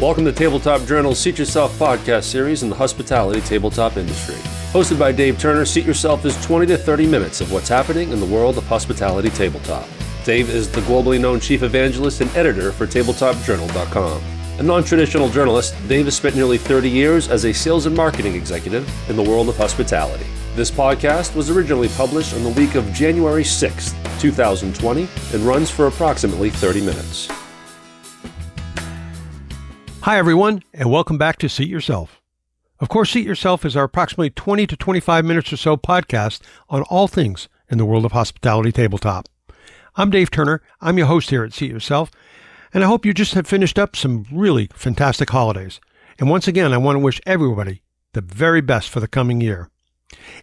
Welcome to Tabletop Journal's Seat Yourself podcast series in the hospitality tabletop industry. Hosted by Dave Turner, Seat Yourself is 20 to 30 minutes of what's happening in the world of hospitality tabletop. Dave is the globally known chief evangelist and editor for tabletopjournal.com. A non-traditional journalist, Dave has spent nearly 30 years as a sales and marketing executive in the world of hospitality. This podcast was originally published on the week of January 6th, 2020, and runs for approximately 30 minutes. Hi, everyone, and welcome back to Seat Yourself. Of course, Seat Yourself is our approximately 20 to 25 minutes or so podcast on all things in the world of hospitality tabletop. I'm Dave Turner. I'm your host here at Seat Yourself, and I hope you just have finished up some really fantastic holidays. And once again, I want to wish everybody the very best for the coming year.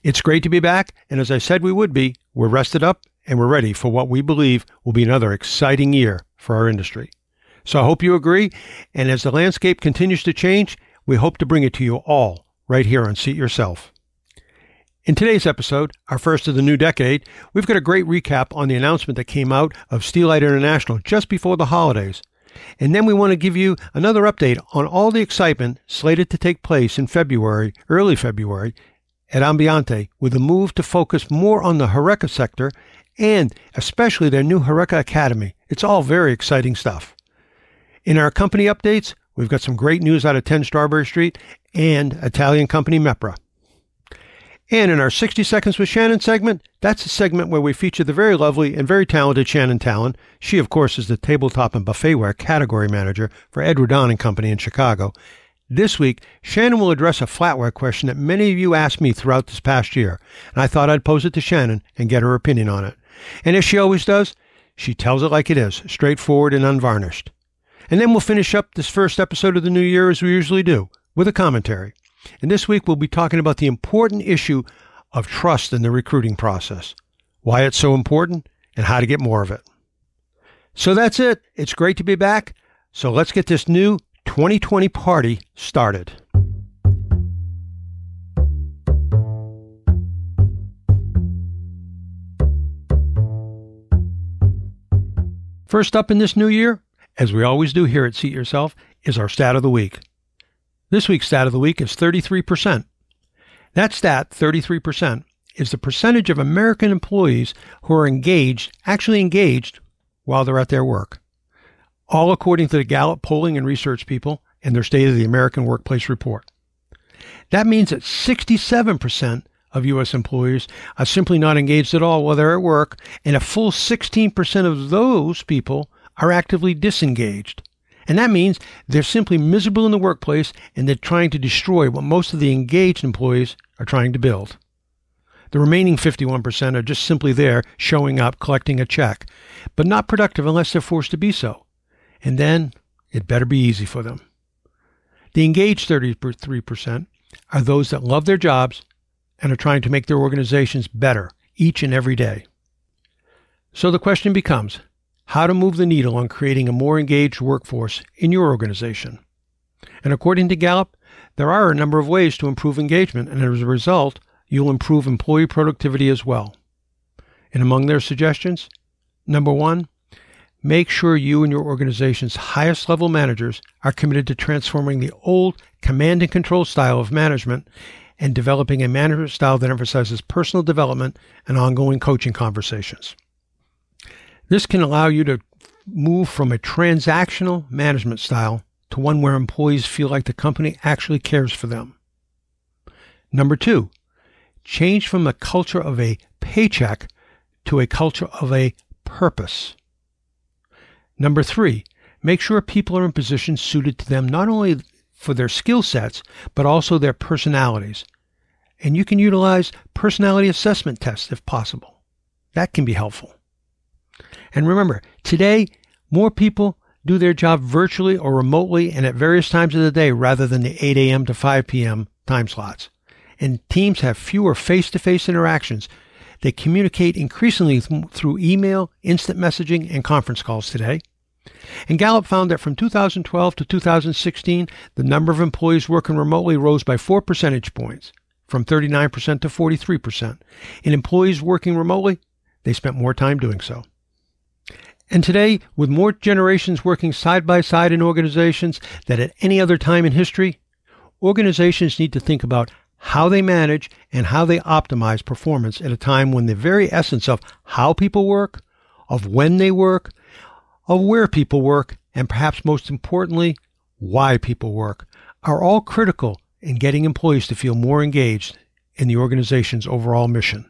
It's great to be back, and as I said we would be, we're rested up and we're ready for what we believe will be another exciting year for our industry. So I hope you agree, and as the landscape continues to change, we hope to bring it to you all right here on Seat Yourself. In today's episode, our first of the new decade, we've got a great recap on the announcement that came out of Steelite International just before the holidays. And then we want to give you another update on all the excitement slated to take place in February, early February, at Ambiente, with a move to focus more on the Horeca sector and especially their new Horeca Academy. It's all very exciting stuff. In our company updates, we've got some great news out of 10 Strawberry Street and Italian company MEPRA. And in our 60 Seconds with Shannon segment, that's a segment where we feature the very lovely and very talented Shannon Tallon. She, of course, is the tabletop and buffetware category manager for Edward Don & Company in Chicago. This week, Shannon will address a flatware question that many of you asked me throughout this past year, and I thought I'd pose it to Shannon and get her opinion on it. And as she always does, she tells it like it is, straightforward and unvarnished. And then we'll finish up this first episode of the new year, as we usually do, with a commentary. And this week we'll be talking about the important issue of trust in the recruiting process, why it's so important, and how to get more of it. So that's it. It's great to be back. So let's get this new 2020 party started. First up in this new year, as we always do here at Seat Yourself, is our stat of the week. This week's stat of the week is 33%. That stat, 33%, is the percentage of American employees who are actually engaged while they're at their work. All according to the Gallup polling and research people and their State of the American Workplace report. That means that 67% of U.S. employees are simply not engaged at all while they're at work, and a full 16% of those people are actively disengaged. And that means they're simply miserable in the workplace and they're trying to destroy what most of the engaged employees are trying to build. The remaining 51% are just simply there, showing up, collecting a check, but not productive unless they're forced to be so. And then it better be easy for them. The engaged 33% are those that love their jobs and are trying to make their organizations better each and every day. So the question becomes, how to move the needle on creating a more engaged workforce in your organization. And according to Gallup, there are a number of ways to improve engagement, and as a result, you'll improve employee productivity as well. And among their suggestions, number one, make sure you and your organization's highest level managers are committed to transforming the old command and control style of management and developing a management style that emphasizes personal development and ongoing coaching conversations. This can allow you to move from a transactional management style to one where employees feel like the company actually cares for them. Number two, change from a culture of a paycheck to a culture of a purpose. Number three, make sure people are in positions suited to them not only for their skill sets, but also their personalities. And you can utilize personality assessment tests if possible. That can be helpful. And remember, today, more people do their job virtually or remotely and at various times of the day rather than the 8 a.m. to 5 p.m. time slots. And teams have fewer face-to-face interactions. They communicate increasingly through email, instant messaging, and conference calls today. And Gallup found that from 2012 to 2016, the number of employees working remotely rose by 4 percentage points, from 39% to 43%. And employees working remotely, they spent more time doing so. And today, with more generations working side by side in organizations than at any other time in history, organizations need to think about how they manage and how they optimize performance at a time when the very essence of how people work, of when they work, of where people work, and perhaps most importantly, why people work, are all critical in getting employees to feel more engaged in the organization's overall mission.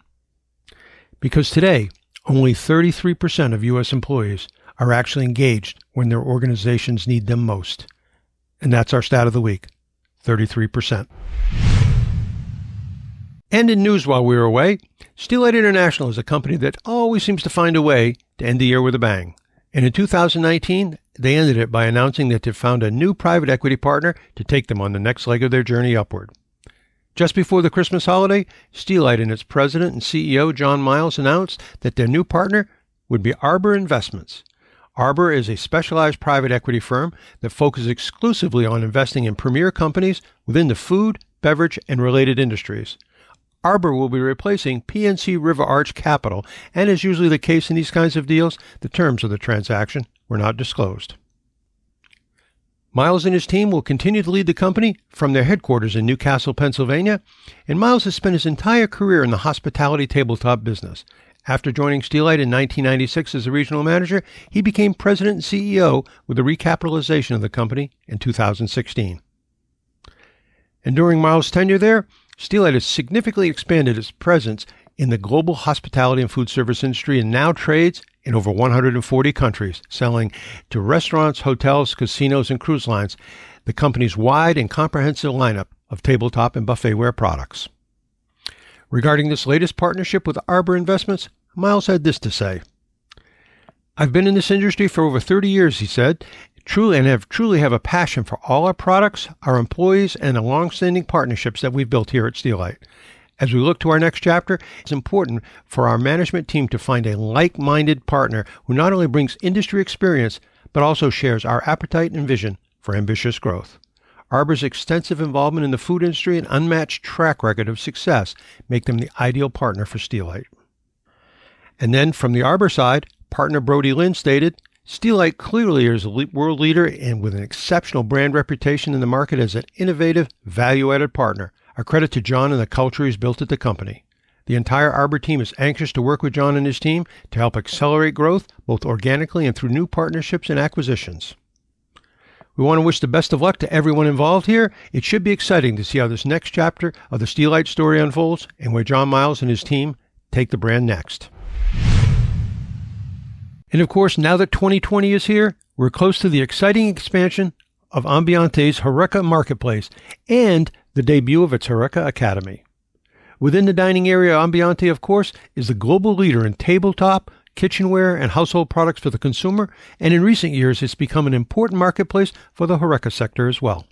Because today, only 33% of U.S. employees are actually engaged when their organizations need them most. And that's our stat of the week, 33%. And in news while we were away, Steelite International is a company that always seems to find a way to end the year with a bang. And in 2019, they ended it by announcing that they've found a new private equity partner to take them on the next leg of their journey upward. Just before the Christmas holiday, Steelite and its president and CEO, John Miles, announced that their new partner would be Arbor Investments. Arbor is a specialized private equity firm that focuses exclusively on investing in premier companies within the food, beverage, and related industries. Arbor will be replacing PNC River Arch Capital, and as usually the case in these kinds of deals, the terms of the transaction were not disclosed. Miles and his team will continue to lead the company from their headquarters in Newcastle, Pennsylvania, and Miles has spent his entire career in the hospitality tabletop business. After joining Steelite in 1996 as a regional manager, he became president and CEO with the recapitalization of the company in 2016. And during Miles' tenure there, Steelite has significantly expanded its presence in the global hospitality and food service industry and now trades in over 140 countries, selling to restaurants, hotels, casinos, and cruise lines, the company's wide and comprehensive lineup of tabletop and buffetware products. Regarding this latest partnership with Arbor Investments, Miles had this to say. "I've been in this industry for over 30 years, he said, and have a passion for all our products, our employees, and the long-standing partnerships that we've built here at Steelite. As we look to our next chapter, it's important for our management team to find a like-minded partner who not only brings industry experience, but also shares our appetite and vision for ambitious growth. Arbor's extensive involvement in the food industry and unmatched track record of success make them the ideal partner for Steelite." And then from the Arbor side, partner Brody Lynn stated, "Steelite clearly is a world leader and with an exceptional brand reputation in the market as an innovative, value-added partner. A credit to John and the culture he's built at the company. The entire Arbor team is anxious to work with John and his team to help accelerate growth, both organically and through new partnerships and acquisitions. We want to wish the best of luck to everyone involved here. It should be exciting to see how this next chapter of the Steelite story unfolds and where John Miles and his team take the brand next." And of course, now that 2020 is here, we're close to the exciting expansion of Ambiente's Horeca Marketplace and the debut of its Horeca Academy. Within the dining area, Ambiente, of course, is the global leader in tabletop, kitchenware, and household products for the consumer, and in recent years it's become an important marketplace for the Horeca sector as well.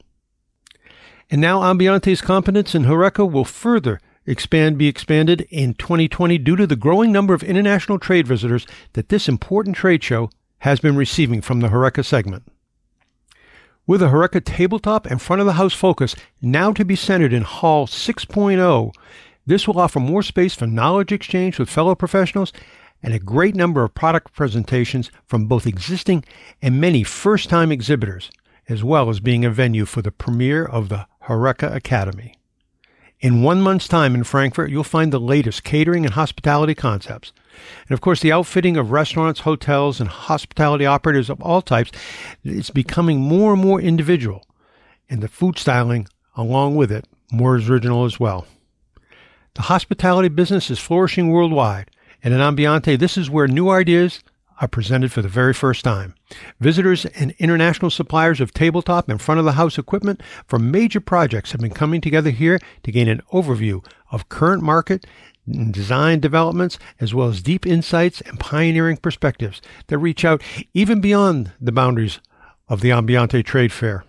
And now Ambiente's competence in Horeca will further be expanded in 2020 due to the growing number of international trade visitors that this important trade show has been receiving from the Horeca segment. With a Horeca tabletop and front-of-the-house focus now to be centered in Hall 6.0, this will offer more space for knowledge exchange with fellow professionals and a great number of product presentations from both existing and many first-time exhibitors, as well as being a venue for the premiere of the Horeca Academy. In 1 month's time in Frankfurt, you'll find the latest catering and hospitality concepts. And of course, the outfitting of restaurants, hotels, and hospitality operators of all types is becoming more and more individual. And the food styling, along with it, more original as well. The hospitality business is flourishing worldwide. And in Ambiente, this is where new ideas are presented for the very first time. Visitors and international suppliers of tabletop and front-of-the-house equipment from major projects have been coming together here to gain an overview of current market and design developments, as well as deep insights and pioneering perspectives that reach out even beyond the boundaries of the Ambiente Trade Fair.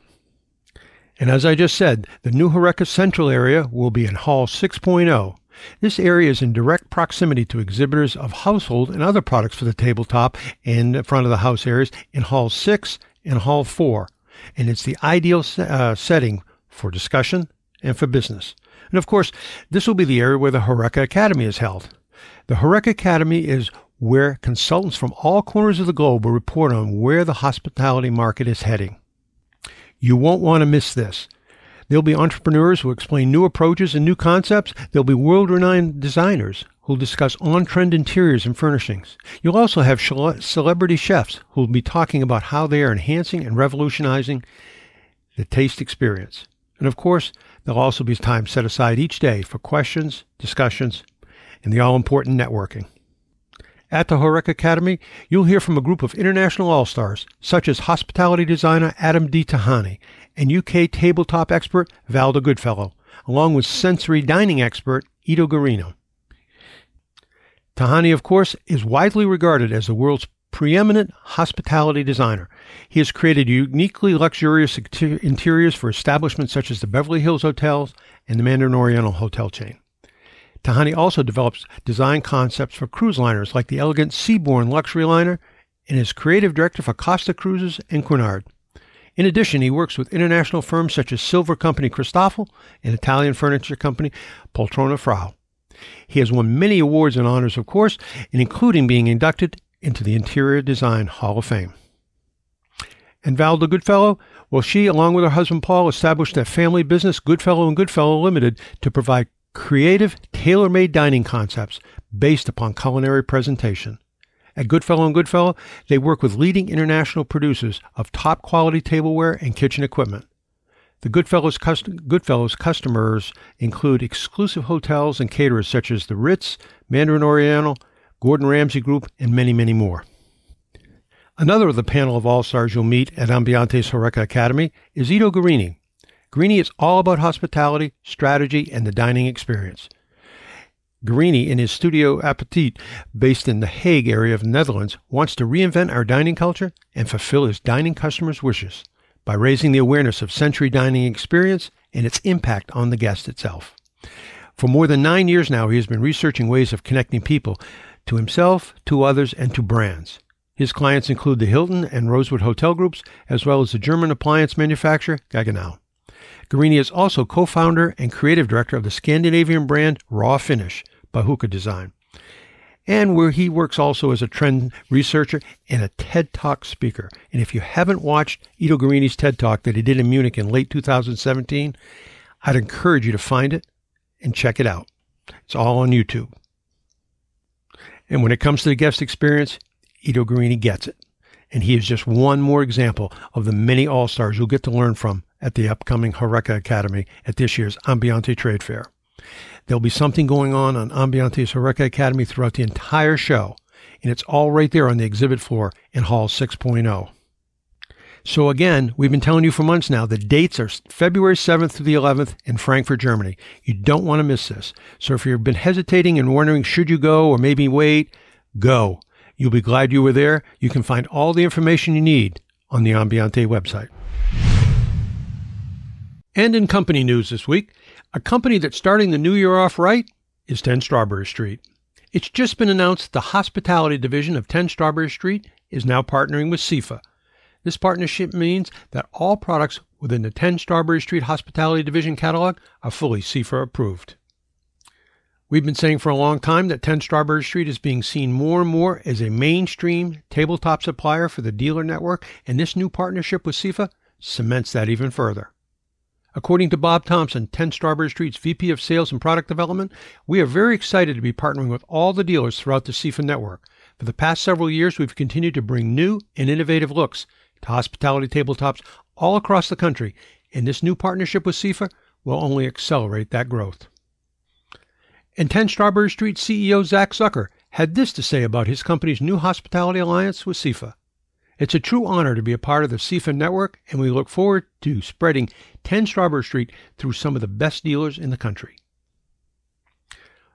And as I just said, the new Horeca Central area will be in Hall 6.0. This area is in direct proximity to exhibitors of household and other products for the tabletop and front-of-the-house areas in Hall 6 and Hall 4, and it's the ideal setting for discussion and for business. And of course, this will be the area where the Horeca Academy is held. The Horeca Academy is where consultants from all corners of the globe will report on where the hospitality market is heading. You won't want to miss this. There'll be entrepreneurs who explain new approaches and new concepts. There'll be world-renowned designers who'll discuss on-trend interiors and furnishings. You'll also have celebrity chefs who'll be talking about how they are enhancing and revolutionizing the taste experience. And of course, there'll also be time set aside each day for questions, discussions, and the all-important networking. At the Horeca Academy, you'll hear from a group of international all-stars, such as hospitality designer Adam D. Tihany and UK tabletop expert Valda Goodfellow, along with sensory dining expert Ido Garino. Tihany, of course, is widely regarded as the world's preeminent hospitality designer. He has created uniquely luxurious interiors for establishments such as the Beverly Hills Hotels and the Mandarin Oriental Hotel chain. Tihany also develops design concepts for cruise liners like the elegant Seabourn Luxury Liner and is creative director for Costa Cruises and Cunard. In addition, he works with international firms such as silver company Cristofle and Italian furniture company Poltrona Frau. He has won many awards and honors, of course, and including being inducted into the Interior Design Hall of Fame. And Valda Goodfellow, well, she, along with her husband Paul, established their family business Goodfellow and Goodfellow Limited to provide creative, tailor-made dining concepts based upon culinary presentation. At Goodfellow and Goodfellow, they work with leading international producers of top-quality tableware and kitchen equipment. The Goodfellow's customers include exclusive hotels and caterers such as the Ritz, Mandarin Oriental, Gordon Ramsay Group, and many, many more. Another of the panel of all-stars you'll meet at Ambiente's Horeca Academy is Ido Garino. Garino is all about hospitality, strategy, and the dining experience. Garino, in his Studio Appetit, based in The Hague area of the Netherlands, wants to reinvent our dining culture and fulfill his dining customers' wishes by raising the awareness of sensory dining experience and its impact on the guest itself. For more than 9 years now, he has been researching ways of connecting people to himself, to others, and to brands. His clients include the Hilton and Rosewood Hotel Groups, as well as the German appliance manufacturer Gaggenau. Garino is also co-founder and creative director of the Scandinavian brand Raw Finish by Hookah Design, and where he works also as a trend researcher and a TED Talk speaker. And if you haven't watched Ido Garino's TED Talk that he did in Munich in late 2017, I'd encourage you to find it and check it out. It's all on YouTube. And when it comes to the guest experience, Ido Garino gets it. And he is just one more example of the many all-stars you'll get to learn from at the upcoming Horeca Academy at this year's Ambiente Trade Fair. There'll be something going on Ambiente's Horeca Academy throughout the entire show, and it's all right there on the exhibit floor in Hall 6.0. So again, we've been telling you for months now, the dates are February 7th through the 11th in Frankfurt, Germany. You don't want to miss this. So if you've been hesitating and wondering, should you go or maybe wait, go. You'll be glad you were there. You can find all the information you need on the Ambiente website. And in company news this week, a company that's starting the new year off right is 10 Strawberry Street. It's just been announced the hospitality division of 10 Strawberry Street is now partnering with CIFA. This partnership means that all products within the 10 Strawberry Street Hospitality Division catalog are fully CIFA approved. We've been saying for a long time that 10 Strawberry Street is being seen more and more as a mainstream tabletop supplier for the dealer network, and this new partnership with CIFA cements that even further. According to Bob Thompson, 10 Strawberry Street's VP of Sales and Product Development, we are very excited to be partnering with all the dealers throughout the CIFA network. For the past several years, we've continued to bring new and innovative looks to hospitality tabletops all across the country, and this new partnership with CIFA will only accelerate that growth. And 10 Strawberry Street CEO Zach Zucker had this to say about his company's new hospitality alliance with CIFA. It's a true honor to be a part of the CIFA network, and we look forward to spreading 10 Strawberry Street through some of the best dealers in the country.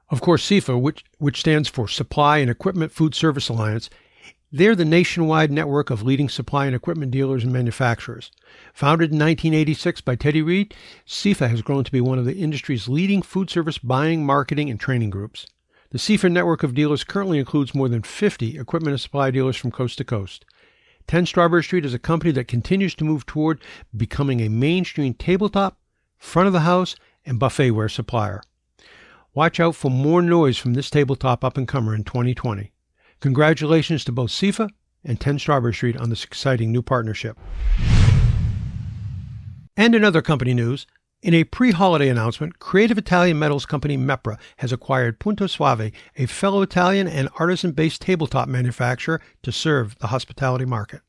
Of course, CIFA, which stands for Supply and Equipment Food Service Alliance, they're the nationwide network of leading supply and equipment dealers and manufacturers. Founded in 1986 by Teddy Reed, CIFA has grown to be one of the industry's leading food service buying, marketing, and training groups. The CIFA network of dealers currently includes more than 50 equipment and supply dealers from coast to coast. 10 Strawberry Street is a company that continues to move toward becoming a mainstream tabletop, front of the house, and buffetware supplier. Watch out for more noise from this tabletop up-and-comer in 2020. Congratulations to both CIFA and 10 Strawberry Street on this exciting new partnership. And in other company news, in a pre-holiday announcement, creative Italian metals company MEPRA has acquired Punto Suave, a fellow Italian and artisan-based tabletop manufacturer, to serve the hospitality market.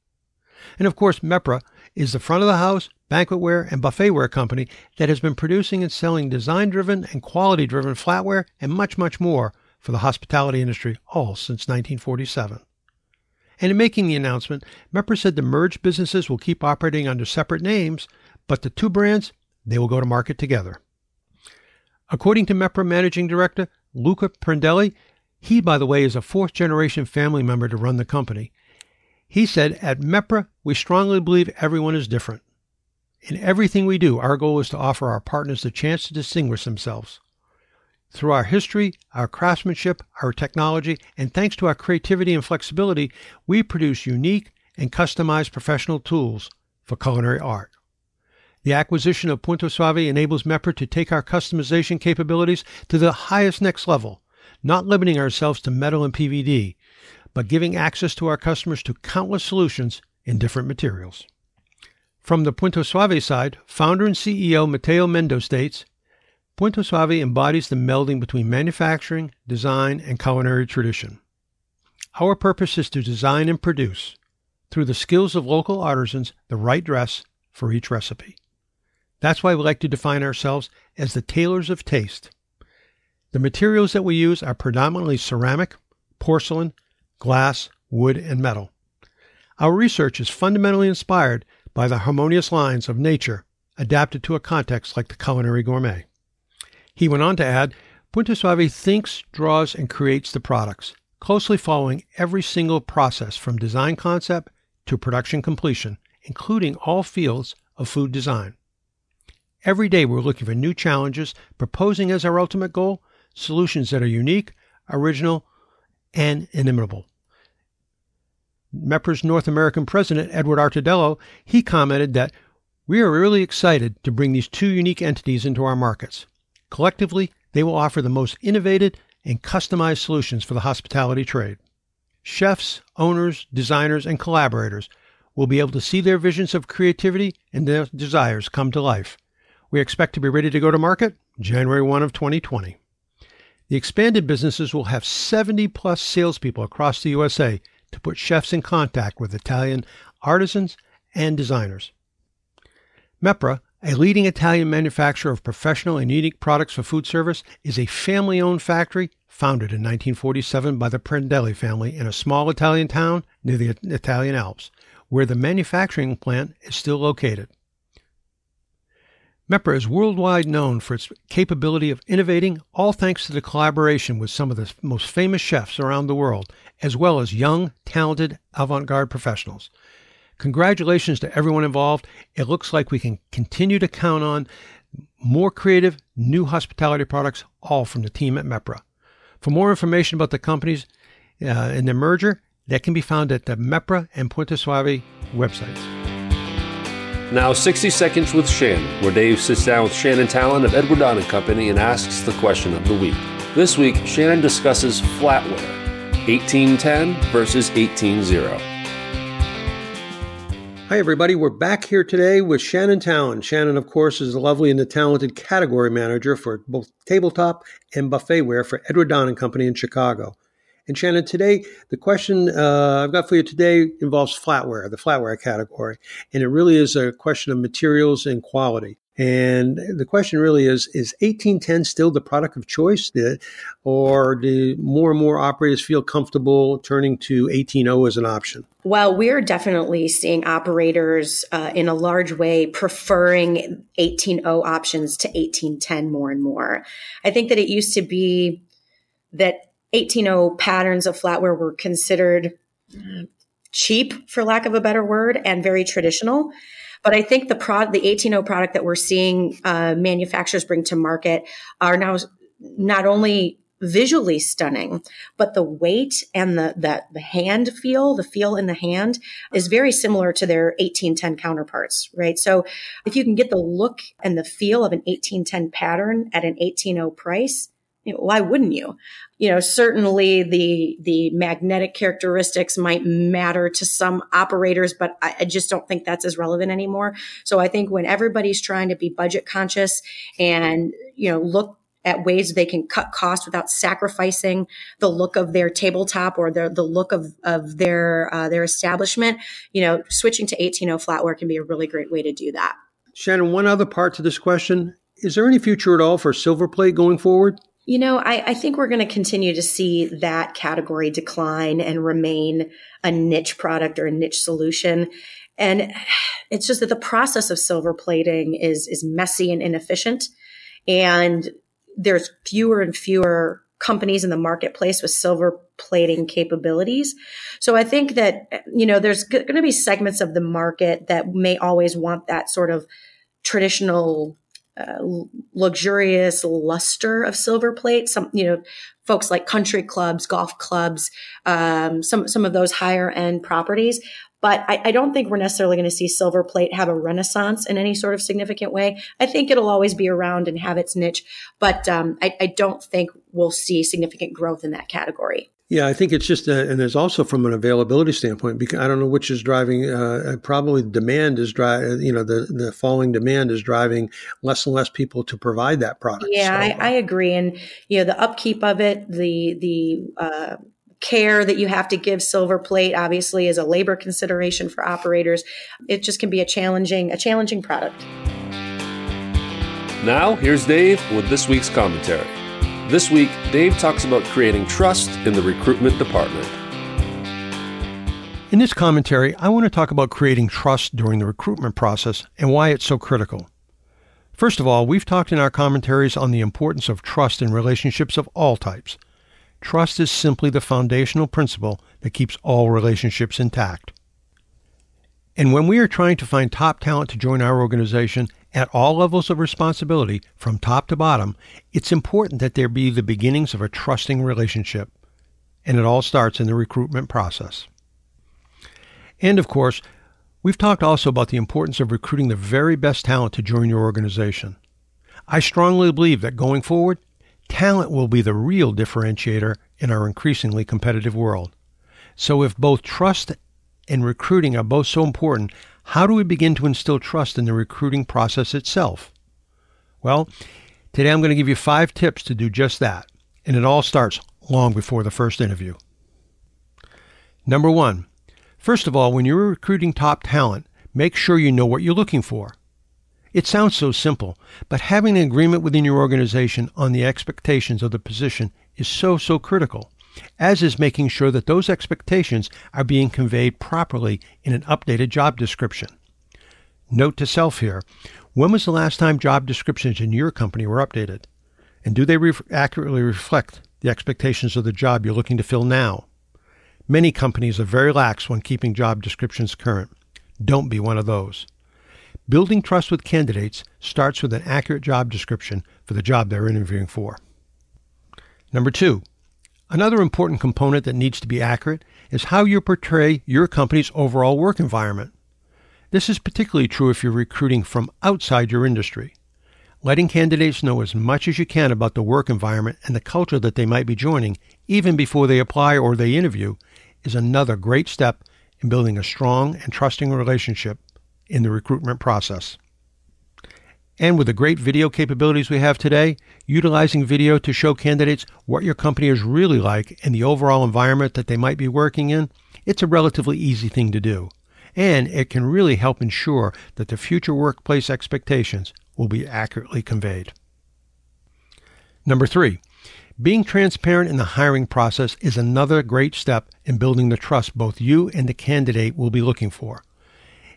And of course, MEPRA is the front-of-the-house, banquetware, and buffetware company that has been producing and selling design-driven and quality-driven flatware and much, much more for the hospitality industry, all since 1947. And in making the announcement, MEPRA said the merged businesses will keep operating under separate names, but the two brands, they will go to market together. According to MEPRA Managing Director Luca Prandelli, he, by the way, is a fourth-generation family member to run the company. He said, "At MEPRA, we strongly believe everyone is different. In everything we do, our goal is to offer our partners the chance to distinguish themselves. Through our history, our craftsmanship, our technology, and thanks to our creativity and flexibility, we produce unique and customized professional tools for culinary art. The acquisition of Punto Suave enables MEPRA to take our customization capabilities to the highest next level, not limiting ourselves to metal and PVD, but giving access to our customers to countless solutions in different materials." From the Punto Suave side, founder and CEO Mateo Mendo states, "Punto Suave embodies the melding between manufacturing, design, and culinary tradition. Our purpose is to design and produce, through the skills of local artisans, the right dress for each recipe. That's why we like to define ourselves as the tailors of taste. The materials that we use are predominantly ceramic, porcelain, glass, wood, and metal. Our research is fundamentally inspired by the harmonious lines of nature adapted to a context like the culinary gourmet." He went on to add, "Punto Suave thinks, draws, and creates the products, closely following every single process from design concept to production completion, including all fields of food design. Every day we're looking for new challenges, proposing as our ultimate goal solutions that are unique, original, and inimitable." MEPRA's North American president, Edward Artadello, he commented that, "We are really excited to bring these two unique entities into our markets. Collectively, they will offer the most innovative and customized solutions for the hospitality trade. Chefs, owners, designers, and collaborators will be able to see their visions of creativity and their desires come to life. We expect to be ready to go to market January 1 of 2020. The expanded businesses will have 70-plus salespeople across the USA to put chefs in contact with Italian artisans and designers. MEPRA, a leading Italian manufacturer of professional and unique products for food service, is a family-owned factory founded in 1947 by the Prandelli family in a small Italian town near the Italian Alps, where the manufacturing plant is still located. MEPRA is worldwide known for its capability of innovating, all thanks to the collaboration with some of the most famous chefs around the world, as well as young, talented, avant-garde professionals. Congratulations to everyone involved. It looks like we can continue to count on more creative, new hospitality products, all from the team at MEPRA." For more information about the companies and their merger, that can be found at the MEPRA and Punto Suave websites. Now 60 Seconds with Shannon, where Dave sits down with Shannon Tallon of Edward Don & Company and asks the question of the week. This week, Shannon discusses flatware, 1810 versus 1810. Hi everybody, we're back here today with Shannon Tallon. Shannon, of course, is the lovely and the talented category manager for both tabletop and buffetware for Edward Don & Company in Chicago. And Shannon, today, the question I've got for you today involves flatware, the flatware category. And it really is a question of materials and quality. And the question really is 1810 still the product of choice? Or do more and more operators feel comfortable turning to 1810 as an option? Well, we're definitely seeing operators in a large way preferring 1810 options to 1810 more and more. I think that it used to be that 1810 patterns of flatware were considered cheap, for lack of a better word, and very traditional. But I think the 1810 product that we're seeing manufacturers bring to market are now not only visually stunning, but the weight and the hand feel, the feel in the hand is very similar to their 1810 counterparts, right? So if you can get the look and the feel of an 1810 pattern at an 1810 price, why wouldn't you? You know, certainly the magnetic characteristics might matter to some operators, but I just don't think that's as relevant anymore. So I think when everybody's trying to be budget conscious and, you know, look at ways they can cut costs without sacrificing the look of their tabletop or the look of their establishment, you know, switching to 18-0 flatware can be a really great way to do that. Shannon, one other part to this question. Is there any future at all for silver plate going forward? You know, I think we're going to continue to see that category decline and remain a niche product or a niche solution. And it's just that the process of silver plating is messy and inefficient. And there's fewer and fewer companies in the marketplace with silver plating capabilities. So I think that, you know, there's going to be segments of the market that may always want that sort of traditional luxurious luster of silver plate. Some, you know, folks like country clubs, golf clubs, some of those higher end properties. But I don't think we're necessarily going to see silver plate have a renaissance in any sort of significant way. I think it'll always be around and have its niche, but I don't think we'll see significant growth in that category. Yeah, I think it's just, and there's also from an availability standpoint, because I don't know which is driving, probably demand is driving, you know, the falling demand is driving less and less people to provide that product. Yeah, so, I agree. And, you know, the upkeep of it, the care that you have to give silver plate obviously is a labor consideration for operators. It just can be a challenging product. Now, here's Dave with this week's commentary. This week, Dave talks about creating trust in the recruitment department. In this commentary, I want to talk about creating trust during the recruitment process and why it's so critical. First of all, we've talked in our commentaries on the importance of trust in relationships of all types. Trust is simply the foundational principle that keeps all relationships intact. And when we are trying to find top talent to join our organization at all levels of responsibility, from top to bottom, it's important that there be the beginnings of a trusting relationship. And it all starts in the recruitment process. And of course, we've talked also about the importance of recruiting the very best talent to join your organization. I strongly believe that going forward, talent will be the real differentiator in our increasingly competitive world. So if both trust and recruiting are both so important, how do we begin to instill trust in the recruiting process itself? Well, today I'm going to give you 5 tips to do just that, and it all starts long before the first interview. Number 1, first of all, when you're recruiting top talent, make sure you know what you're looking for. It sounds so simple, but having an agreement within your organization on the expectations of the position is so critical, as is making sure that those expectations are being conveyed properly in an updated job description. Note to self here, when was the last time job descriptions in your company were updated? And do they accurately reflect the expectations of the job you're looking to fill now? Many companies are very lax when keeping job descriptions current. Don't be one of those. Building trust with candidates starts with an accurate job description for the job they're interviewing for. Number 2. Another important component that needs to be accurate is how you portray your company's overall work environment. This is particularly true if you're recruiting from outside your industry. Letting candidates know as much as you can about the work environment and the culture that they might be joining, even before they apply or they interview, is another great step in building a strong and trusting relationship in the recruitment process. And with the great video capabilities we have today, utilizing video to show candidates what your company is really like and the overall environment that they might be working in, it's a relatively easy thing to do. And it can really help ensure that the future workplace expectations will be accurately conveyed. Number 3, being transparent in the hiring process is another great step in building the trust both you and the candidate will be looking for.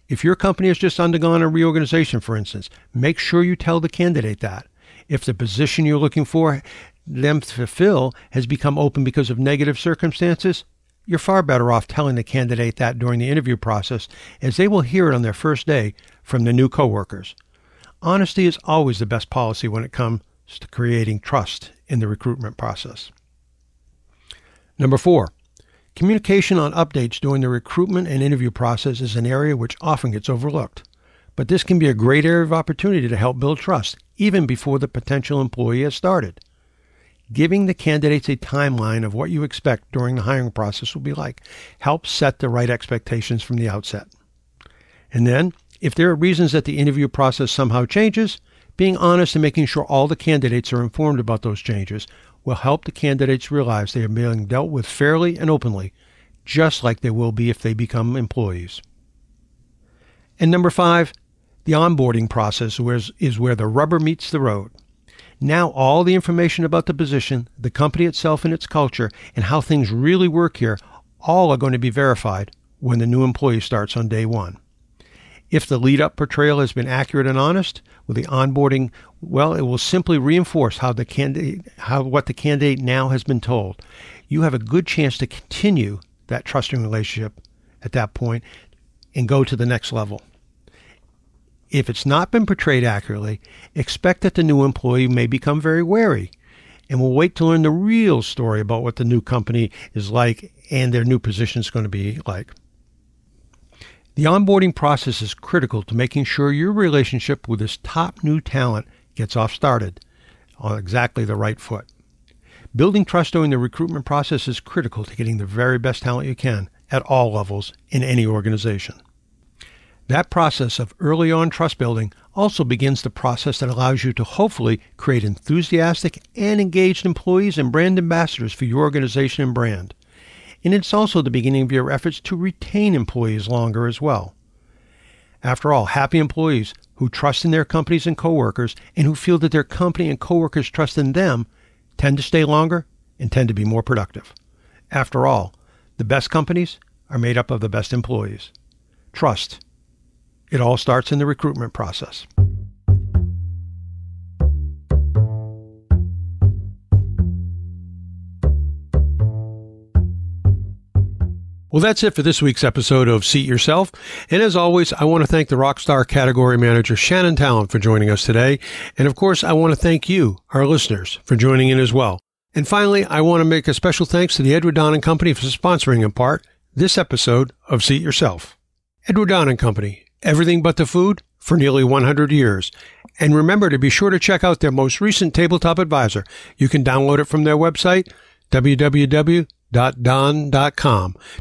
If your company has just undergone a reorganization, for instance, make sure you tell the candidate that. If the position you're looking for them to fill has become open because of negative circumstances, you're far better off telling the candidate that during the interview process, as they will hear it on their first day from the new coworkers. Honesty is always the best policy when it comes to creating trust in the recruitment process. Number 4. Communication on updates during the recruitment and interview process is an area which often gets overlooked, but this can be a great area of opportunity to help build trust, even before the potential employee has started. Giving the candidates a timeline of what you expect during the hiring process will be like helps set the right expectations from the outset. And then, if there are reasons that the interview process somehow changes, being honest and making sure all the candidates are informed about those changes will help the candidates realize they are being dealt with fairly and openly, just like they will be if they become employees. And number 5, the onboarding process is where the rubber meets the road. Now all the information about the position, the company itself and its culture, and how things really work here, all are going to be verified when the new employee starts on day one. If the lead-up portrayal has been accurate and honest, with the onboarding, well, it will simply reinforce what the candidate now has been told. You have a good chance to continue that trusting relationship at that point and go to the next level. If it's not been portrayed accurately, expect that the new employee may become very wary and will wait to learn the real story about what the new company is like and their new position is going to be like. The onboarding process is critical to making sure your relationship with this top new talent gets off started on exactly the right foot. Building trust during the recruitment process is critical to getting the very best talent you can at all levels in any organization. That process of early on trust building also begins the process that allows you to hopefully create enthusiastic and engaged employees and brand ambassadors for your organization and brand. And it's also the beginning of your efforts to retain employees longer as well. After all, happy employees who trust in their companies and coworkers and who feel that their company and coworkers trust in them tend to stay longer and tend to be more productive. After all, the best companies are made up of the best employees. Trust. It all starts in the recruitment process. Well, that's it for this week's episode of Seat Yourself. And as always, I want to thank the Rockstar Category Manager, Shannon Tallon, for joining us today. And of course, I want to thank you, our listeners, for joining in as well. And finally, I want to make a special thanks to the Edward Don & Company for sponsoring, in part, this episode of Seat Yourself. Edward Don & Company. Everything but the food for nearly 100 years. And remember to be sure to check out their most recent Tabletop Advisor. You can download it from their website, www.don.com.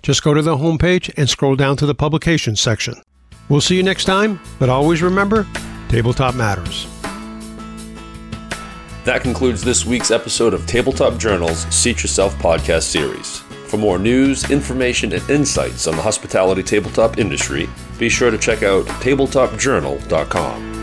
Just go to the homepage and scroll down to the publications section. We'll see you next time, but always remember, tabletop matters. That concludes this week's episode of Tabletop Journal's Seat Yourself podcast series. For more news, information, and insights on the hospitality tabletop industry, be sure to check out tabletopjournal.com.